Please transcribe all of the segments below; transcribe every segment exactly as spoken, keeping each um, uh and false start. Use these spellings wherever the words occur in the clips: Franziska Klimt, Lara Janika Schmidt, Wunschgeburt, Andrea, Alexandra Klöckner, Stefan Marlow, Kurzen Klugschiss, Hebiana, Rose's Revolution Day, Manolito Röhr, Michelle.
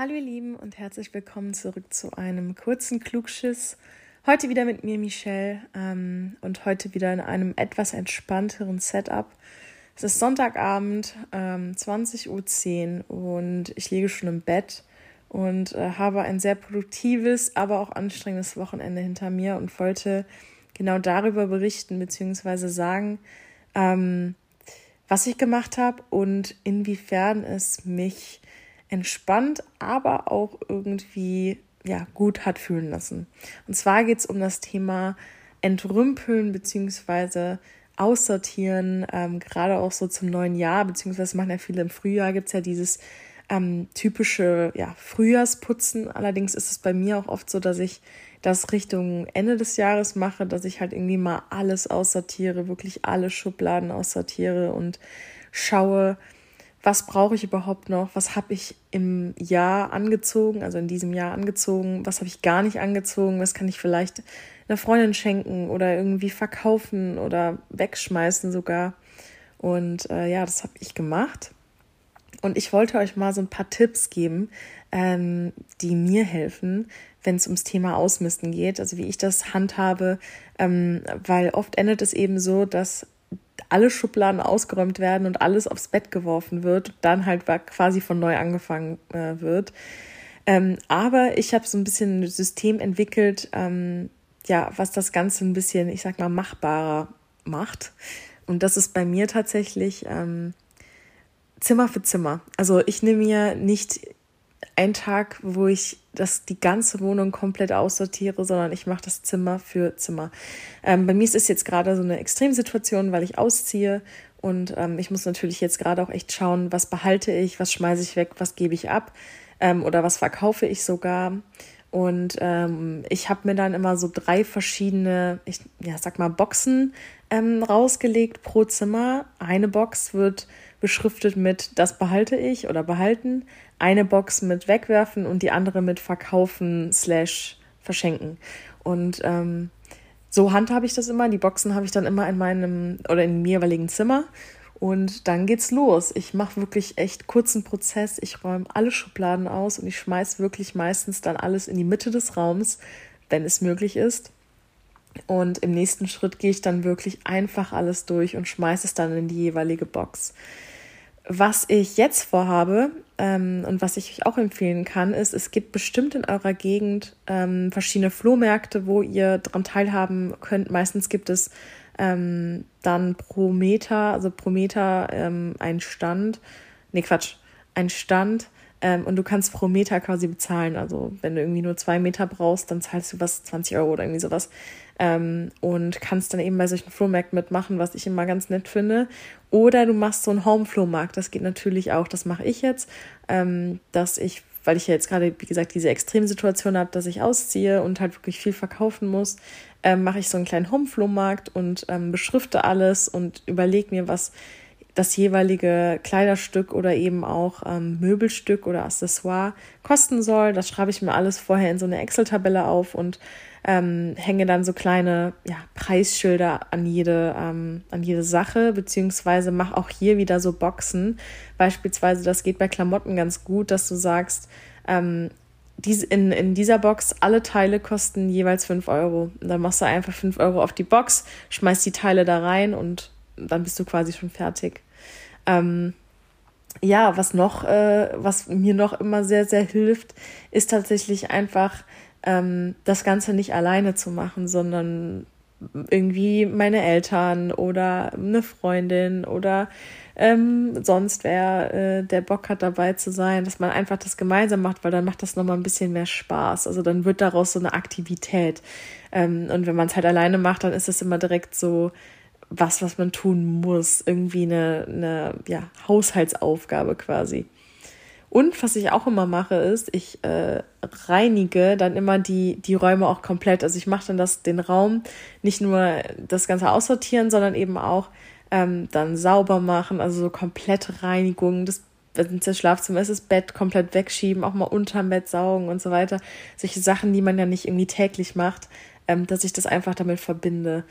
Hallo ihr Lieben und herzlich willkommen zurück zu einem kurzen Klugschiss. Heute wieder mit mir Michelle ähm, und heute wieder in einem etwas entspannteren Setup. Es ist Sonntagabend, ähm, zwanzig Uhr zehn und ich liege schon im Bett und äh, habe ein sehr produktives, aber auch anstrengendes Wochenende hinter mir und wollte genau darüber berichten bzw. sagen, ähm, was ich gemacht habe und inwiefern es mich entspannt, aber auch irgendwie ja, gut hat fühlen lassen. Und zwar geht es um das Thema Entrümpeln bzw. Aussortieren, ähm, gerade auch so zum neuen Jahr, beziehungsweise machen ja viele im Frühjahr, gibt es ja dieses ähm, typische ja, Frühjahrsputzen. Allerdings ist es bei mir auch oft so, dass ich das Richtung Ende des Jahres mache, dass ich halt irgendwie mal alles aussortiere, wirklich alle Schubladen aussortiere und schaue, was brauche ich überhaupt noch? Was habe ich im Jahr angezogen, also in diesem Jahr angezogen? Was habe ich gar nicht angezogen? Was kann ich vielleicht einer Freundin schenken oder irgendwie verkaufen oder wegschmeißen sogar? Und äh, ja, das habe ich gemacht. Und ich wollte euch mal so ein paar Tipps geben, ähm, die mir helfen, wenn es ums Thema Ausmisten geht, also wie ich das handhabe, ähm, weil oft endet es eben so, dass alle Schubladen ausgeräumt werden und alles aufs Bett geworfen wird, dann halt quasi von neu angefangen äh, wird. Ähm, aber ich habe so ein bisschen ein System entwickelt, ähm, ja, was das Ganze ein bisschen, ich sag mal, machbarer macht. Und das ist bei mir tatsächlich ähm, Zimmer für Zimmer. Also ich nehme mir nicht einen Tag, wo ich das die ganze Wohnung komplett aussortiere, sondern ich mache das Zimmer für Zimmer. Ähm, bei mir ist es jetzt gerade so eine Extremsituation, weil ich ausziehe und ähm, ich muss natürlich jetzt gerade auch echt schauen, was behalte ich, was schmeiße ich weg, was gebe ich ab ähm, oder was verkaufe ich sogar. Und ähm, ich habe mir dann immer so drei verschiedene, ich ja, sag mal, Boxen ähm, rausgelegt pro Zimmer. Eine Box wird beschriftet mit das behalte ich oder behalten, eine Box mit wegwerfen und die andere mit verkaufen slash verschenken. Und ähm, so handhabe ich das immer. Die Boxen habe ich dann immer in meinem oder in mir jeweiligen Zimmer. Und dann geht's los. Ich mache wirklich echt kurzen Prozess. Ich räume alle Schubladen aus und ich schmeiße wirklich meistens dann alles in die Mitte des Raums, wenn es möglich ist. Und im nächsten Schritt gehe ich dann wirklich einfach alles durch und schmeiße es dann in die jeweilige Box. Was ich jetzt vorhabe ähm, und was ich euch auch empfehlen kann, ist, es gibt bestimmt in eurer Gegend ähm, verschiedene Flohmärkte, wo ihr daran teilhaben könnt. Meistens gibt es ähm, dann pro Meter, also pro Meter ähm, einen Stand, nee Quatsch, einen Stand ähm, und du kannst pro Meter quasi bezahlen. Also wenn du irgendwie nur zwei Meter brauchst, dann zahlst du was, zwanzig Euro oder irgendwie sowas. Und kannst dann eben bei solchen Flohmärkten mitmachen, was ich immer ganz nett finde. Oder du machst so einen Home-Flohmarkt, das geht natürlich auch, das mache ich jetzt, dass ich, weil ich ja jetzt gerade, wie gesagt, diese Extremsituation habe, dass ich ausziehe und halt wirklich viel verkaufen muss, mache ich so einen kleinen Home-Flohmarkt und beschrifte alles und überlege mir, was das jeweilige Kleiderstück oder eben auch Möbelstück oder Accessoire kosten soll. Das schreibe ich mir alles vorher in so eine Excel-Tabelle auf und Ähm, hänge dann so kleine ja, Preisschilder an jede, ähm, an jede Sache, beziehungsweise mache auch hier wieder so Boxen. Beispielsweise, das geht bei Klamotten ganz gut, dass du sagst, ähm, dies, in, in dieser Box alle Teile kosten jeweils fünf Euro. Und dann machst du einfach fünf Euro auf die Box, schmeißt die Teile da rein und dann bist du quasi schon fertig. Ähm, ja, was noch, äh, was mir noch immer sehr, sehr hilft, ist tatsächlich einfach, das Ganze nicht alleine zu machen, sondern irgendwie meine Eltern oder eine Freundin oder ähm, sonst wer, äh, der Bock hat, dabei zu sein, dass man einfach das gemeinsam macht, weil dann macht das nochmal ein bisschen mehr Spaß. Also dann wird daraus so eine Aktivität. Ähm, und wenn man es halt alleine macht, dann ist es immer direkt so was, was man tun muss. Irgendwie eine, eine ja, Haushaltsaufgabe quasi. Und was ich auch immer mache, ist, ich äh, reinige dann immer die, die Räume auch komplett. Also ich mache dann das, den Raum nicht nur das Ganze aussortieren, sondern eben auch ähm, dann sauber machen. Also so komplette Reinigung, das, das Schlafzimmer ist das Bett komplett wegschieben, auch mal unterm Bett saugen und so weiter. Solche Sachen, die man ja nicht irgendwie täglich macht, ähm, dass ich das einfach damit verbinde.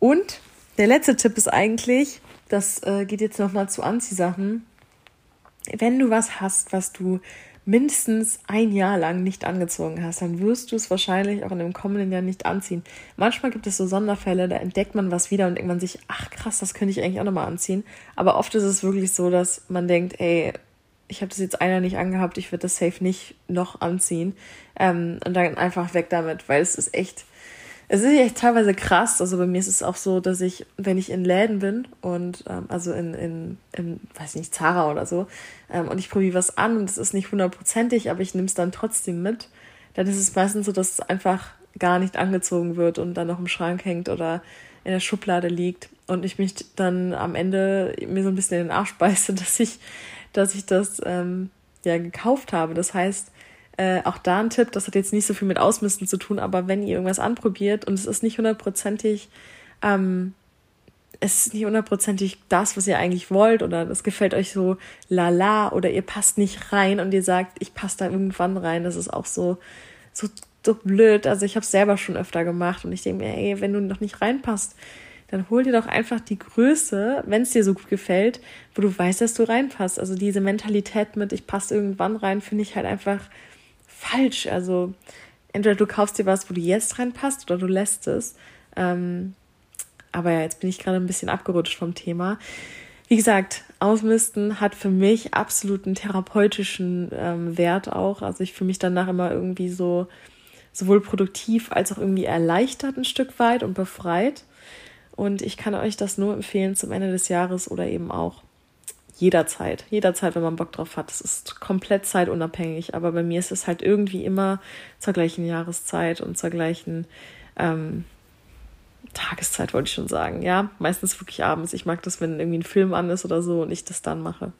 Und der letzte Tipp ist eigentlich, das äh, geht jetzt nochmal zu Anziehsachen. Wenn du was hast, was du mindestens ein Jahr lang nicht angezogen hast, dann wirst du es wahrscheinlich auch in dem kommenden Jahr nicht anziehen. Manchmal gibt es so Sonderfälle, da entdeckt man was wieder und irgendwann sich, ach krass, das könnte ich eigentlich auch nochmal anziehen. Aber oft ist es wirklich so, dass man denkt, ey, ich habe das jetzt einer nicht angehabt, ich würde das safe nicht noch anziehen. Ähm, und dann einfach weg damit, weil es ist echt, es ist echt teilweise krass. Also bei mir ist es auch so, dass ich, wenn ich in Läden bin und ähm, also in, in, in, weiß nicht, Zara oder so, ähm, und ich probiere was an und es ist nicht hundertprozentig, aber ich nehme es dann trotzdem mit, dann ist es meistens so, dass es einfach gar nicht angezogen wird und dann noch im Schrank hängt oder in der Schublade liegt und ich mich dann am Ende mir so ein bisschen in den Arsch beiße, dass ich, dass ich das ähm, ja gekauft habe. Das heißt, Äh, auch da ein Tipp, das hat jetzt nicht so viel mit Ausmisten zu tun, aber wenn ihr irgendwas anprobiert und es ist nicht hundertprozentig, ähm, es ist nicht hundertprozentig das, was ihr eigentlich wollt oder das gefällt euch so lala oder ihr passt nicht rein und ihr sagt, ich passe da irgendwann rein, das ist auch so, so, so blöd. Also ich habe es selber schon öfter gemacht und ich denke mir, ey, wenn du noch nicht reinpasst, dann hol dir doch einfach die Größe, wenn es dir so gut gefällt, wo du weißt, dass du reinpasst. Also diese Mentalität mit, ich passe irgendwann rein, finde ich halt einfach falsch, also entweder du kaufst dir was, wo du jetzt reinpasst oder du lässt es, ähm, aber ja, jetzt bin ich gerade ein bisschen abgerutscht vom Thema. Wie gesagt, Ausmisten hat für mich absoluten therapeutischen ähm, Wert auch, also ich fühle mich danach immer irgendwie so sowohl produktiv als auch irgendwie erleichtert ein Stück weit und befreit und ich kann euch das nur empfehlen zum Ende des Jahres oder eben auch Jederzeit, jederzeit, wenn man Bock drauf hat. Das ist komplett zeitunabhängig, aber bei mir ist es halt irgendwie immer zur gleichen Jahreszeit und zur gleichen ähm, Tageszeit, wollte ich schon sagen. Ja, meistens wirklich abends. Ich mag das, wenn irgendwie ein Film an ist oder so und ich das dann mache.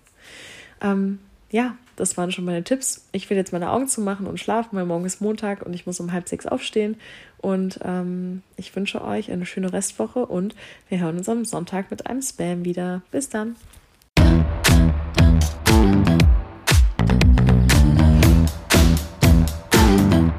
Ähm, ja, das waren schon meine Tipps. Ich will jetzt meine Augen zumachen und schlafen, weil morgen ist Montag und ich muss um halb sechs aufstehen und ähm, ich wünsche euch eine schöne Restwoche und wir hören uns am Sonntag mit einem Spam wieder. Bis dann! Dun, dun, dun.